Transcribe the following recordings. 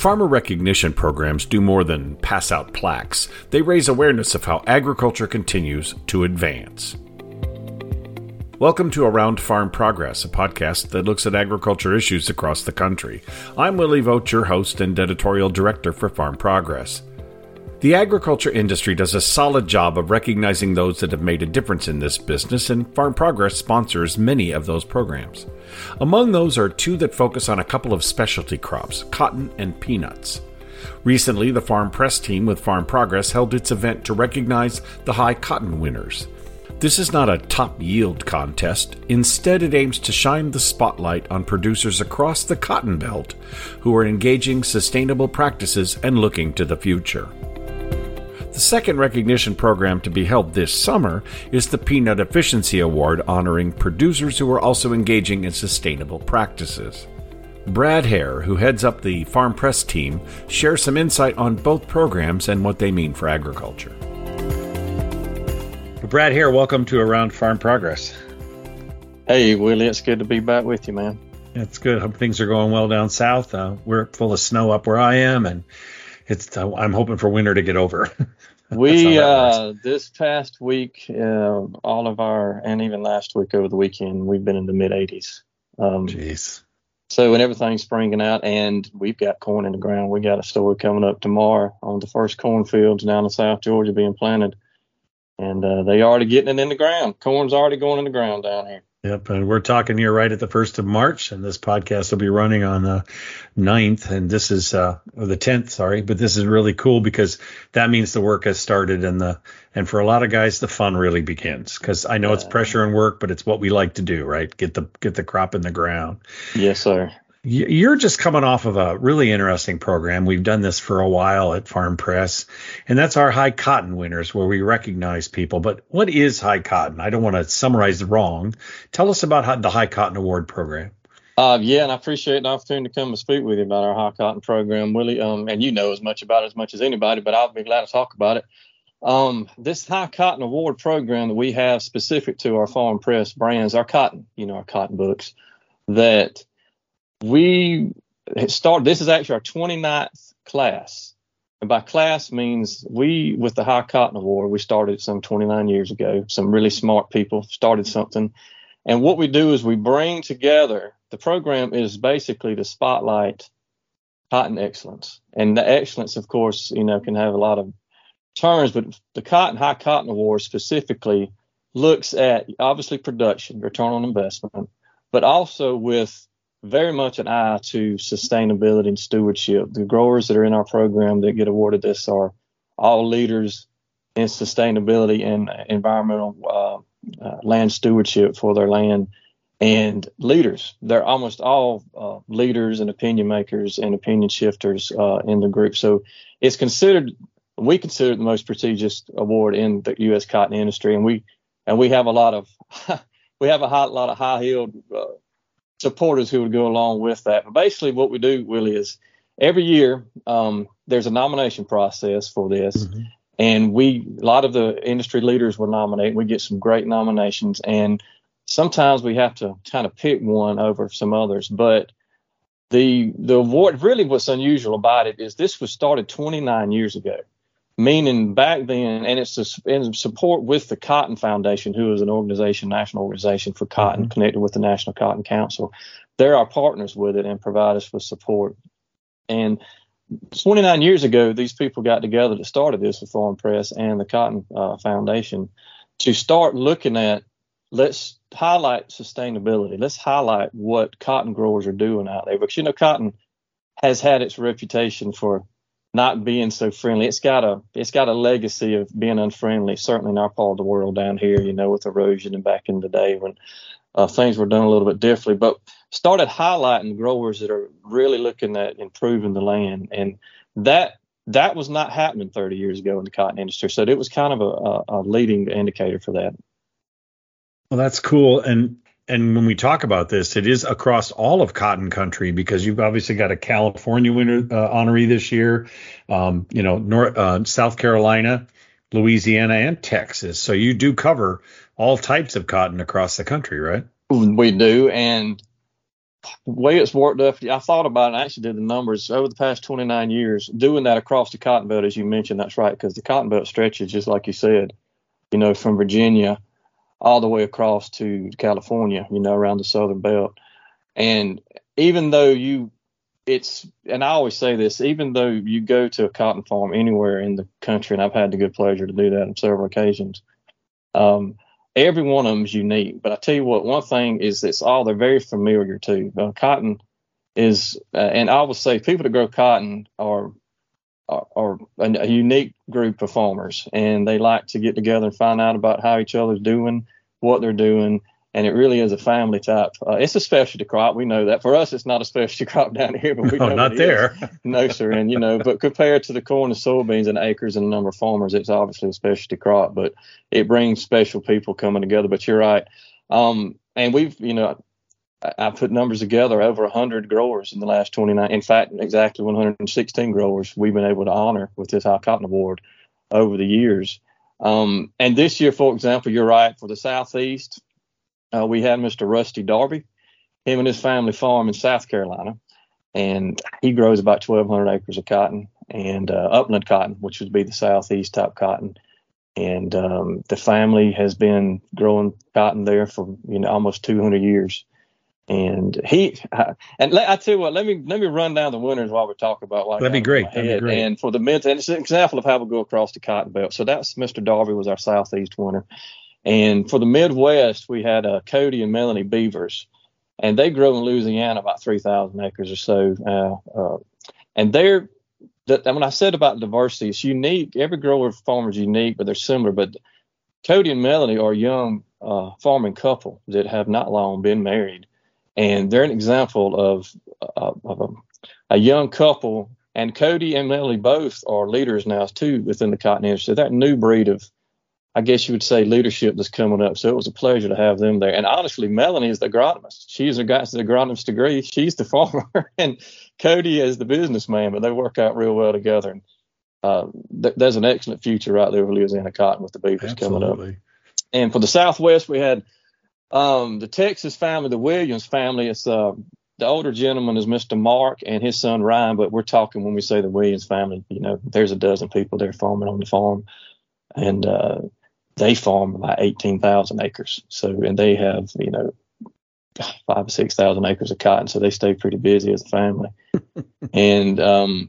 Farmer recognition programs do more than pass out plaques. They raise awareness of how agriculture continues to advance. Welcome to Around Farm Progress, a podcast that looks at agriculture issues across the country. I'm Willie Vogt, your host and editorial director for Farm Progress. The agriculture industry does a solid job of recognizing those that have made a difference in this business, and Farm Progress sponsors many of those programs. Among those are two that focus on a couple of specialty crops, cotton and peanuts. Recently, the Farm Press team with Farm Progress held its event to recognize the high cotton winners. This is not a top yield contest. Instead, it aims to shine the spotlight on producers across the Cotton Belt who are engaging sustainable practices and looking to the future. The second recognition program to be held this summer is the Peanut Efficiency Award, honoring producers who are also engaging in sustainable practices. Brad Hare, who heads up the Farm Press team, shares some insight on both programs and what they mean for agriculture. Brad Hare, welcome to Around Farm Progress. Hey, Willie, it's good to be back with you, man. It's good. Hope things are going well down south. We're full of snow up where I am, and I'm hoping for winter to get over. This past week, and even last week over the weekend, we've been in the mid-80s. Jeez. So when everything's springing out and we've got corn in the ground, we got a story coming up tomorrow on the first cornfields down in South Georgia being planted. And they already getting it in the ground. Corn's already going in the ground down here. Yep, and we're talking here right at the 1st of March, and this podcast will be running on the 9th, and this is the 10th, sorry, but this is really cool because that means the work has started, and for a lot of guys, the fun really begins, because I know it's pressure and work, but it's what we like to do, right? Get the crop in the ground. Yes, sir. You're just coming off of a really interesting program. We've done this for a while at Farm Press, and that's our High Cotton winners, where we recognize people. But what is High Cotton? I don't want to summarize wrong. Tell us about the High Cotton Award program. And I appreciate the opportunity to come and speak with you about our High Cotton program, Willie. And you know as much about it as much as anybody, but I'll be glad to talk about it. This High Cotton Award program that we have specific to our Farm Press brands, our cotton, our cotton books, that we start. This is actually our 29th class. And by class means with the High Cotton Award, we started some 29 years ago. Some really smart people started something. And what we do is we bring together, the program is basically to spotlight cotton excellence. And the excellence, of course, can have a lot of terms, but the High Cotton Award specifically looks at obviously production, return on investment, but also with very much an eye to sustainability and stewardship. The growers that are in our program that get awarded this are all leaders in sustainability and environmental land stewardship for their land, and leaders. They're almost all leaders and opinion makers and opinion shifters in the group. So it's we consider it the most prestigious award in the U.S. cotton industry. And we have a lot of high-heeled supporters who would go along with that. But basically what we do, Willie, is every year there's a nomination process for this. Mm-hmm. And a lot of the industry leaders will nominate. We get some great nominations. And sometimes we have to kind of pick one over some others. But the award, really what's unusual about it is this was started 29 years ago, meaning back then, and it's in support with the Cotton Foundation, who is an organization, national organization for cotton, mm-hmm. connected with the National Cotton Council. They're our partners with it and provide us with support. And 29 years ago, these people got together that started this with Farm Press and the Cotton Foundation to start looking at, let's highlight sustainability. Let's highlight what cotton growers are doing out there. Because, cotton has had its reputation for not being so friendly. It's got a legacy of being unfriendly, certainly in our part of the world down here, with erosion and back in the day when things were done a little bit differently. But started highlighting growers that are really looking at improving the land. And that was not happening 30 years ago in the cotton industry. So it was kind of a leading indicator for that. Well, that's cool. And when we talk about this, it is across all of cotton country, because you've obviously got a California winner honoree this year, South Carolina, Louisiana, and Texas. So you do cover all types of cotton across the country, right? We do. And the way it's worked up, I thought about it and actually did the numbers over the past 29 years, doing that across the cotton belt, as you mentioned. That's right, because the cotton belt stretches, just like you said, you know, from Virginia all the way across to California, you know, around the southern belt. And even though and I always say this, even though you go to a cotton farm anywhere in the country, and I've had the good pleasure to do that on several occasions, every one of them is unique. But I tell you what, one thing is they're very familiar to. Cotton is, and I would say people that grow cotton are a unique group of farmers, and they like to get together and find out about how each other's doing, what they're doing. And it really is a family type. It's a specialty crop. We know that. For us, it's not a specialty crop down here, but we know not there. No, sir. And, you know, but compared to the corn and soybeans and acres and the number of farmers, it's obviously a specialty crop, but it brings special people coming together. But you're right. And we've, you know, I put numbers together, over 100 growers in the last 29. In fact, exactly 116 growers we've been able to honor with this High Cotton Award over the years. And this year, for example, you're right, for the Southeast, we had Mr. Rusty Darby, him and his family farm in South Carolina, and he grows about 1,200 acres of cotton and upland cotton, which would be the Southeast type cotton. And the family has been growing cotton there for, you know, almost 200 years. And I tell you what, let me run down the winners while we talk about why. That'd be great. And for the and it's an example of how we go across the cotton belt. So that's Mr. Darby was our Southeast winner. And for the Midwest, we had Cody and Melanie Beavers, and they grow in Louisiana about 3,000 acres or so. And when I said about diversity, it's unique. Every grower farmer is unique, but they're similar. But Cody and Melanie are a young farming couple that have not long been married, and they're an example of a young couple. And Cody and Melanie both are leaders now too within the cotton industry. That new breed of, I guess you would say, leadership that's coming up. So it was a pleasure to have them there. And honestly, Melanie is the agronomist. She's got the agronomist degree. She's the farmer, and Cody is the businessman. But they work out real well together. And there's an excellent future right there with Louisiana cotton with the Beavers coming up. And for the Southwest, we had the Texas family, the Williams family. It's the older gentleman is Mr. Mark and his son Ryan. But we're talking, when we say the Williams family, you know, there's a dozen people there farming on the farm, and they farm about 18,000 acres. So, and they have, you know, 5,000 to 6,000 acres of cotton. So they stay pretty busy as a family. And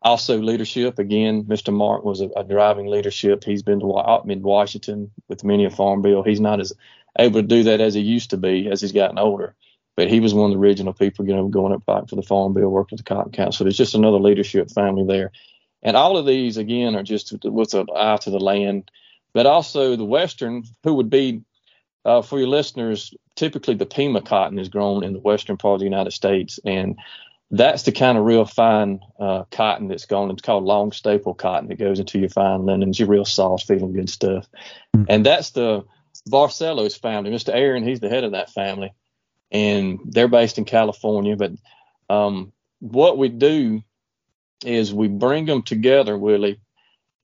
also leadership. Again, Mr. Mark was a driving leadership. He's been to Washington with many a farm bill. He's not as able to do that as he used to be as he's gotten older. But he was one of the original people, you know, going up fighting for the farm bill, working with the Cotton Council. There's just another leadership family there. And all of these, again, are just with an eye to the land. But also the Western, who would be, for your listeners, typically the Pima cotton is grown in the western part of the United States. And that's the kind of real fine cotton that's gone. It's called long staple cotton. It goes into your fine linens, your real soft, feeling good stuff. Mm-hmm. And that's the Barcelos family. Mr. Aaron, he's the head of that family. And they're based in California. But what we do is we bring them together, Willie,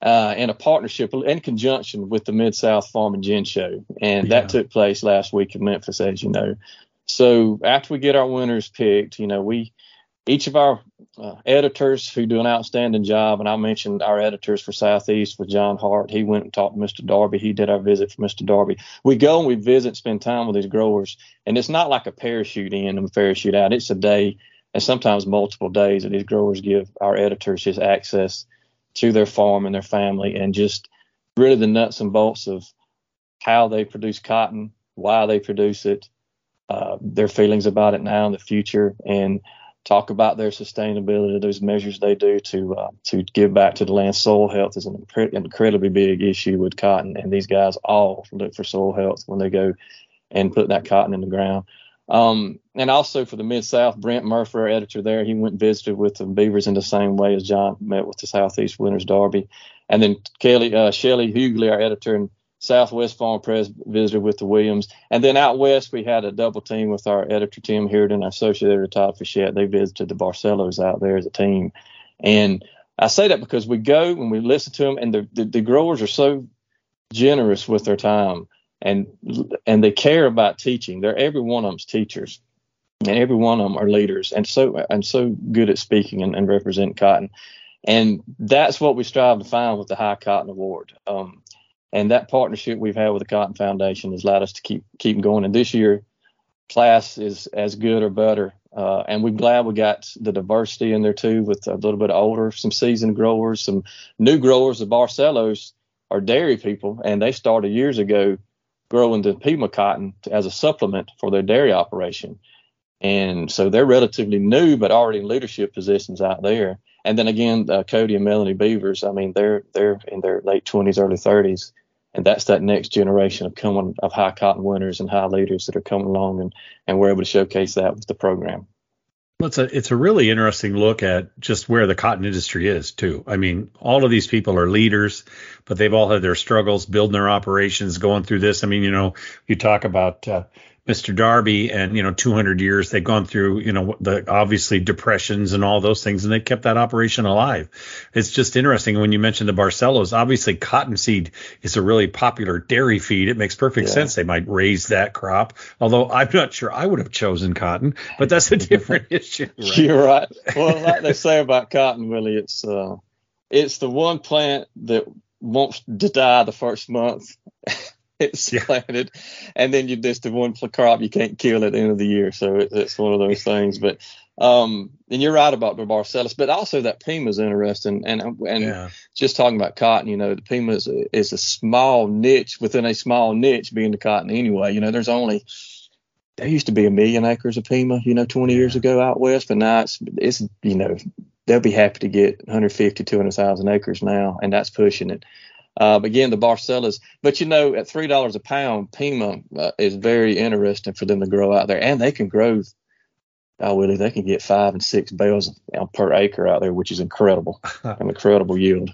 in a partnership in conjunction with the Mid South Farm and Gin Show. And that took place last week in Memphis, as you know. So after we get our winners picked, you know, each of our editors who do an outstanding job, and I mentioned our editors for Southeast with John Hart. He went and talked to Mr. Darby. He did our visit for Mr. Darby. We go and we visit, spend time with these growers. And it's not like a parachute in and a parachute out. It's a day, and sometimes multiple days, that these growers give our editors just access to their farm and their family, and just really the nuts and bolts of how they produce cotton, why they produce it, their feelings about it now and the future, and talk about their sustainability, those measures they do to give back to the land. Soil health is an incredibly big issue with cotton, and these guys all look for soil health when they go and put that cotton in the ground. And also for the Mid-South, Brent Murphree, our editor there, he went and visited with the Beavers in the same way as John met with the Southeast winners, Darby. And then Shelly Hugley, our editor, and Southwest Farm Press visited with the Williams. And then out west, we had a double team with our editor, Tim Herndon, our associate editor, Todd Fischette. They visited the Barcelos out there as a team. And I say that because we go and we listen to them, and the growers are so generous with their time. And they care about teaching. Every one of them's teachers. and every one of them are leaders and so good at speaking and representing cotton. And that's what we strive to find with the High Cotton Award. And that partnership we've had with the Cotton Foundation has allowed us to keep going. And this year, class is as good or better. And we're glad we got the diversity in there, too, with a little bit older, some seasoned growers, some new growers. The Barcelos are dairy people, and they started years ago growing the Pima cotton as a supplement for their dairy operation. And so they're relatively new, but already in leadership positions out there. And then again, Cody and Melanie Beavers, I mean, they're in their late 20s, early 30s. And that's that next generation of high cotton winners and high leaders that are coming along. And we're able to showcase that with the program. Well, it's a really interesting look at just where the cotton industry is, too. I mean, all of these people are leaders, but they've all had their struggles building their operations, going through this. I mean, you know, you talk about Mr. Darby and, you know, 200 years, they've gone through, you know, the obviously depressions and all those things, and they kept that operation alive. It's just interesting when you mentioned the Barcelos, obviously cottonseed is a really popular dairy feed. It makes perfect sense. They might raise that crop, although I'm not sure I would have chosen cotton, but that's a different issue. Right? You're right. Well, like they say about cotton, Willie, it's the one plant that wants to die the first month. It's planted, and then there's the one crop you can't kill at the end of the year. So it's one of those things. But and you're right about the Barcelos, but also that Pima is interesting. And just talking about cotton, you know, the Pima is a small niche within a small niche being the cotton anyway. You know, there used to be 1 million acres of Pima, you know, 20 years ago out west, but now it's you know, they'll be happy to get 150, 200,000 acres now, and that's pushing it. Again, the Barcelos, but you know, at $3 a pound, Pima is very interesting for them to grow out there, and they can grow. Oh, Willie, they can get 5 and 6 bales per acre out there, which is incredible. An incredible yield.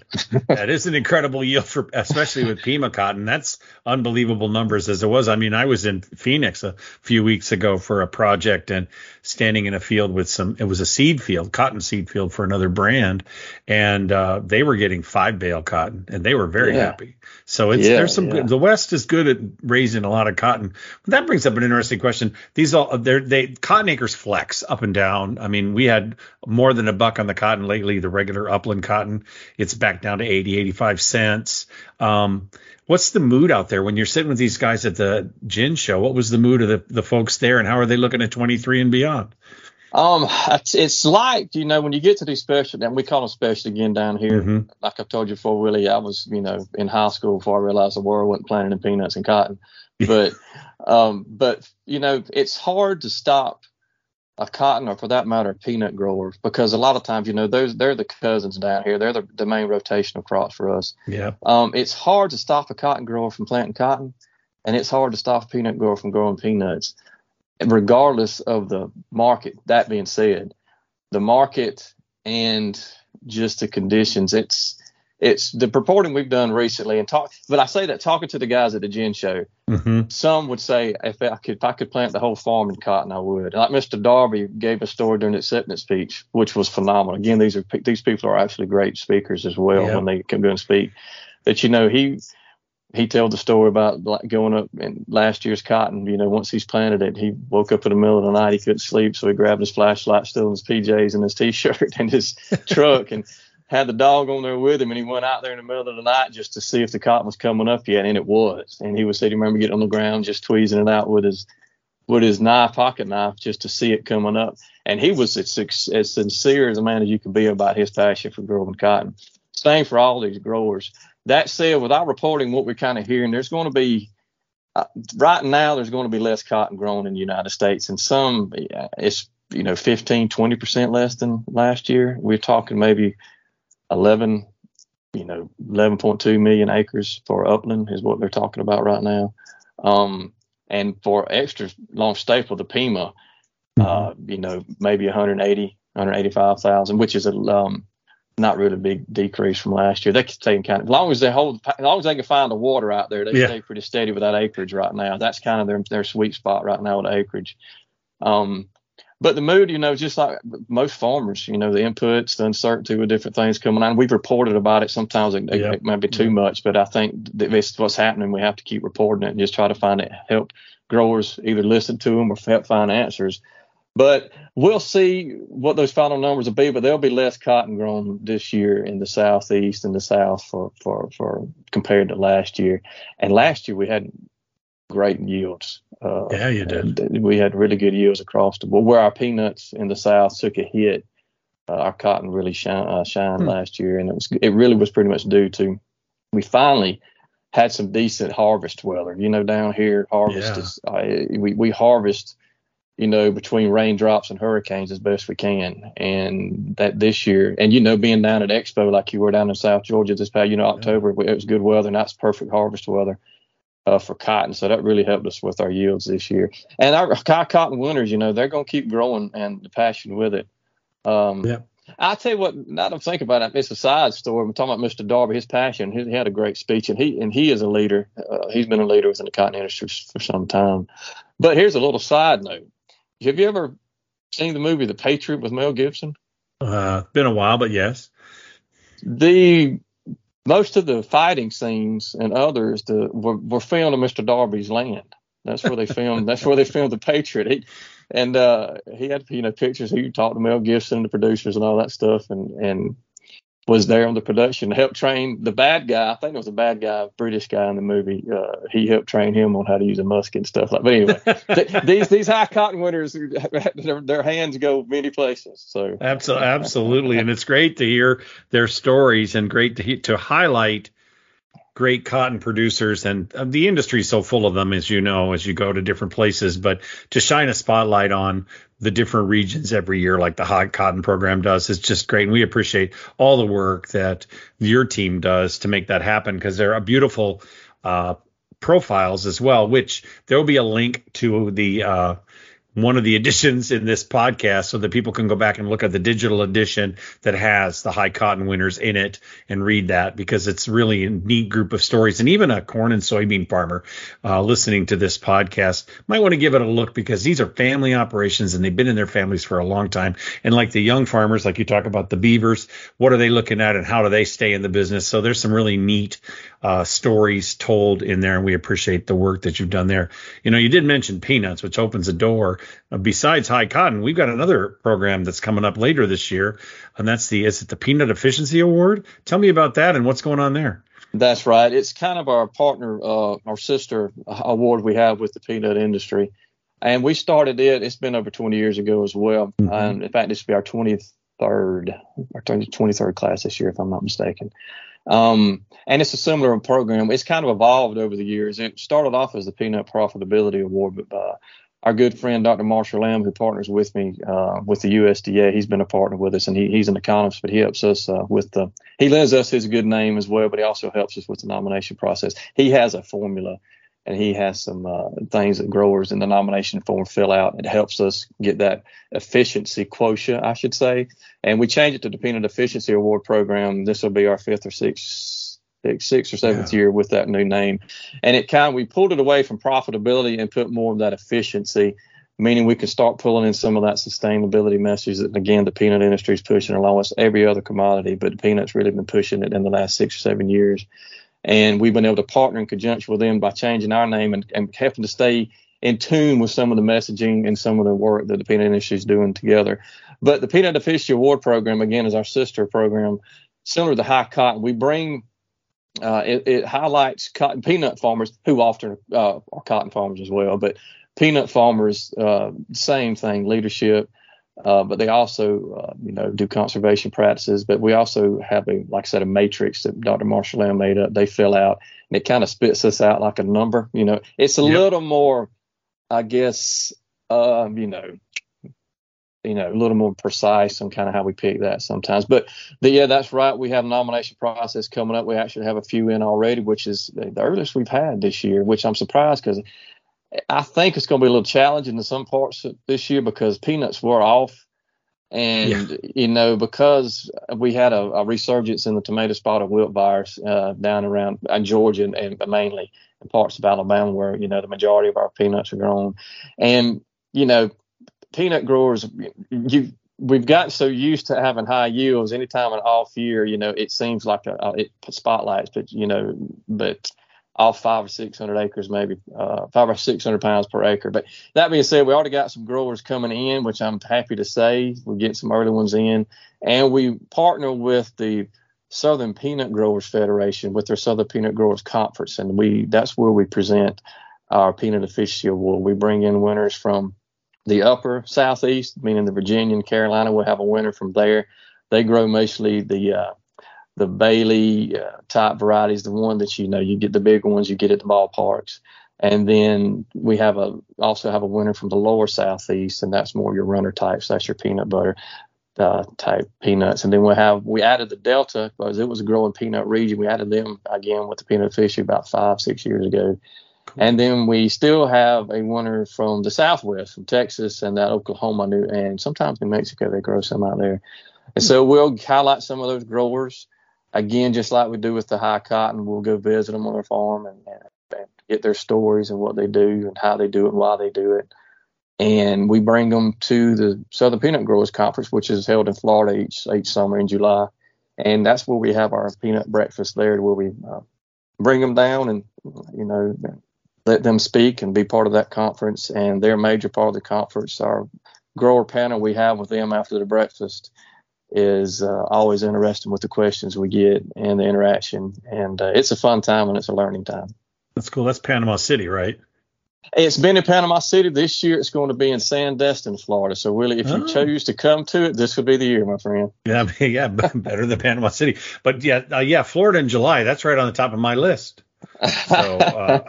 That is an incredible yield, for especially with Pima cotton. That's unbelievable numbers as it was. I mean, I was in Phoenix a few weeks ago for a project and standing in a field with it was a seed field, cotton seed field for another brand. And they were getting 5 bale cotton, and they were very happy. So the West is good at raising a lot of cotton. But that brings up an interesting question. Cotton acres flex up and down. I mean, we had more than $1 on the cotton lately, the regular upland cotton. It's back down to 80, 85 cents. What's the mood out there when you're sitting with these guys at the gin show? What was the mood of the folks there, and how are they looking at 23 and beyond? It's like, you know, when you get to these special, and we call them special again down here. Mm-hmm. Like I've told you before, Willie, I was, you know, in high school before I realized the world wasn't planting in peanuts and cotton. But you know, it's hard to stop a cotton, or for that matter, peanut growers, because a lot of times, you know, they're the cousins down here. They're the main rotational crops for us. Yeah. It's hard to stop a cotton grower from planting cotton, and it's hard to stop a peanut grower from growing peanuts, regardless of the market. That being said, the market and just the conditions, it's the reporting we've done recently but I say that talking to the guys at the gin show, mm-hmm. Some would say if I could plant the whole farm in cotton, I would. Like Mr. Darby gave a story during the acceptance speech, which was phenomenal. Again, these people are actually great speakers as well when they come and speak. That, you know, he told the story about going up in last year's cotton. You know, once he's planted it, he woke up in the middle of the night, he couldn't sleep, so he grabbed his flashlight, still in his PJs and his T-shirt and his truck, and had the dog on there with him, and he went out there in the middle of the night just to see if the cotton was coming up yet, and it was. And he would say, "Do you remember getting on the ground, just tweezing it out with his knife, pocket knife, just to see it coming up?" And he was as sincere as a man as you could be about his passion for growing cotton. Same for all these growers. That said, without reporting what we're kind of hearing, there's going to be right now there's going to be less cotton grown in the United States, and some it's, you know, 15, 20% less than last year. We're talking maybe 11.2 million acres for upland is what they're talking about right now. And for extra long staple, the Pima, you know, maybe 185,000, which is not really a big decrease from last year. They can stay kind of, as long as they can find the water out there, they stay pretty steady with that acreage right now. That's kind of their sweet spot right now with acreage. But the mood, you know, just like most farmers, you know, the inputs, the uncertainty with different things coming on. We've reported about it. Sometimes it might be too much, but I think that's what's happening. We have to keep reporting it and just try to help growers either listen to them or help find answers. But we'll see what those final numbers will be, but there'll be less cotton grown this year in the Southeast and the South for compared to last year. And last year we had great yields. Yeah, you did. We had really good yields across the board. Where our peanuts in the South took a hit, our cotton really shined last year. And it really was pretty much due to we finally had some decent harvest weather. You know, down here, harvest is we harvest – you know, between raindrops and hurricanes as best we can. And that this year, and, you know, being down at Expo like you were down in South Georgia this past, you know, October, it was good weather, and that's perfect harvest weather for cotton. So that really helped us with our yields this year. And our cotton winters, you know, they're going to keep growing and the passion with it. I'll tell you what, now that I'm thinking about it, it's a side story. I'm talking about Mr. Darby, his passion. He had a great speech, and he is a leader. He's been a leader within the cotton industry for some time. But here's a little side note. Have you ever seen the movie The Patriot with Mel Gibson? Been a while, but yes. Most of the fighting scenes and others were filmed on Mr. Darby's land. That's where they filmed. That's where they filmed The Patriot. He had, you know, pictures. He talked to Mel Gibson, the producers, and all that stuff, and was there on the production to help train the bad guy. I think it was a bad guy, British guy in the movie. He helped train him on how to use a musket and stuff like. But anyway, these high cotton winters, their hands go many places. So absolutely, and it's great to hear their stories and great to highlight great cotton producers, and the industry is so full of them, as you know, as you go to different places, but to shine a spotlight on the different regions every year, like the High Cotton program does, is just great. And we appreciate all the work that your team does to make that happen, because there are beautiful profiles as well, which there will be a link to the one of the editions in this podcast so that people can go back and look at the digital edition that has the high cotton winners in it and read that, because it's really a neat group of stories. And even a corn and soybean farmer listening to this podcast might want to give it a look, because these are family operations and they've been in their families for a long time. And like the young farmers, like you talk about the Beavers, what are they looking at and how do they stay in the business? So there's some really neat stories told in there, and we appreciate the work that you've done there. You know, you did mention peanuts, which opens a door. Besides high cotton, we've got another program that's coming up later this year, and that's the Peanut Efficiency Award. Tell me about that and what's going on there. That's right. It's kind of our partner, our sister award we have with the peanut industry, and we started it. It's been over 20 years ago as well. Mm-hmm. In fact, this will be our 23rd class this year, if I'm not mistaken. And it's a similar program. It's kind of evolved over the years. It started off as the Peanut Profitability Award, but our good friend, Dr. Marshall Lamb, who partners with me with the USDA, he's been a partner with us, and he's an economist, but he helps us he lends us his good name as well, but he also helps us with the nomination process. He has a formula, and he has some things that growers in the nomination form fill out. It helps us get that efficiency quotient, I should say, and we change it to the Peanut Efficiency Award program. This will be our sixth or seventh year with that new name, and we pulled it away from profitability and put more of that efficiency, meaning we can start pulling in some of that sustainability message that, again, the peanut industry is pushing along with every other commodity, but peanuts really been pushing it in the last 6 or 7 years, and we've been able to partner in conjunction with them by changing our name and helping to stay in tune with some of the messaging and some of the work that the peanut industry is doing together. But the Peanut Efficiency Award program, again, is our sister program, similar to High Cotton. We bring it highlights cotton peanut farmers who often are cotton farmers as well, but peanut farmers, same thing, leadership, but they also, you know, do conservation practices. But we also have a matrix that Dr. Marshall Lamb made up. They fill out, and it kind of spits us out like a number. You know, it's a little more, I guess, a little more precise on kind of how we pick that sometimes. But that's right. We have a nomination process coming up. We actually have a few in already, which is the earliest we've had this year, which I'm surprised, because I think it's going to be a little challenging in some parts this year because peanuts were off. And, you know, because we had a resurgence in the tomato spotted wilt virus down around Georgia and mainly in parts of Alabama where, you know, the majority of our peanuts are grown. And, you know, peanut growers, we've gotten so used to having high yields. Anytime an off year, you know, it seems like it spotlights, but off 500 or 600 acres, maybe 500 or 600 pounds per acre. But that being said, we already got some growers coming in, which I'm happy to say. We're getting some early ones in, and we partner with the Southern Peanut Growers Federation with their Southern Peanut Growers Conference, and that's where we present our Peanut Efficiency Award. We bring in winners from the upper southeast, meaning the Virginia and Carolina. We'll have a winner from there. They grow mostly the Bailey type varieties, the one that you get the big ones you get at the ballparks. And then we have also have a winner from the lower southeast, and that's more your runner types. That's your peanut butter type peanuts. And then we added the Delta, because it was a growing peanut region. We added them again with the Peanut Fishery about 5-6 years ago. And then we still have a winner from the Southwest, from Texas and that Oklahoma, and sometimes in Mexico they grow some out there. And so we'll highlight some of those growers. Again, just like we do with the high cotton, we'll go visit them on their farm and get their stories and what they do and how they do it and why they do it. And we bring them to the Southern Peanut Growers Conference, which is held in Florida each summer in July. And that's where we have our peanut breakfast there, where we bring them down and, let them speak and be part of that conference. And they're a major part of the conference. Our grower panel we have with them after the breakfast is always interesting with the questions we get and the interaction. And it's a fun time, and it's a learning time. That's cool. That's Panama City, right? It's been in Panama City. This year it's going to be in Sandestin, Florida. So, Willie, if you chose to come to it, this would be the year, my friend. Yeah, better than Panama City. But, Florida in July, that's right on the top of my list. So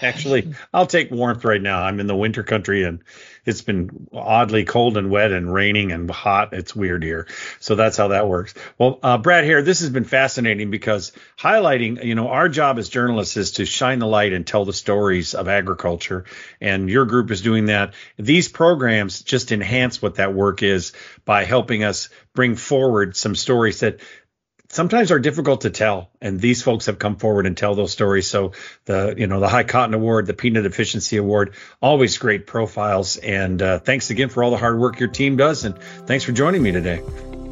actually, I'll take warmth right now. I'm in the winter country, and it's been oddly cold and wet and raining and hot. It's weird here. So that's how that works. Well, Brad Hare, this has been fascinating, because highlighting, our job as journalists is to shine the light and tell the stories of agriculture. And your group is doing that. These programs just enhance what that work is by helping us bring forward some stories that sometimes are difficult to tell, and these folks have come forward and tell those stories. So the High Cotton Award, the Peanut Efficiency Award, always great profiles. And thanks again for all the hard work your team does, and thanks for joining me today.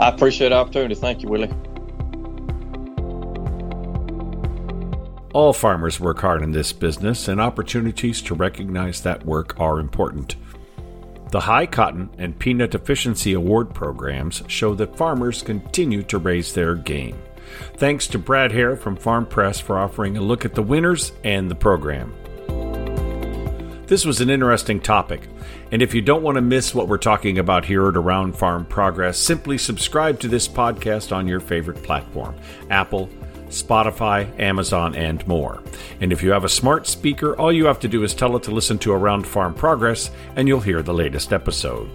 I appreciate the opportunity. Thank you, Willie. All farmers work hard in this business, and opportunities to recognize that work are important. The High Cotton and Peanut Efficiency Award programs show that farmers continue to raise their game. Thanks to Brad Hare from Farm Press for offering a look at the winners and the program. This was an interesting topic, and if you don't want to miss what we're talking about here at Around Farm Progress, simply subscribe to this podcast on your favorite platform, Apple, Spotify, Amazon, and more. And if you have a smart speaker, all you have to do is tell it to listen to Around Farm Progress, and you'll hear the latest episode.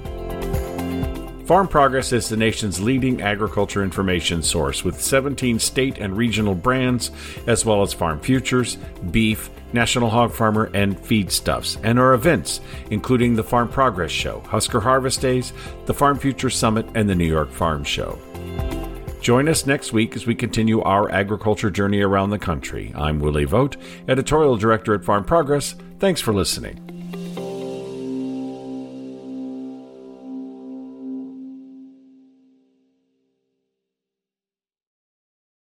Farm Progress is the nation's leading agriculture information source, with 17 state and regional brands, as well as farm futures, beef, National Hog Farmer, and feedstuffs, and our events, including the Farm Progress Show, Husker Harvest Days, the Farm Future Summit, and the New York Farm Show. Join us next week as we continue our agriculture journey around the country. I'm Willie Vogt, editorial director at Farm Progress. Thanks for listening.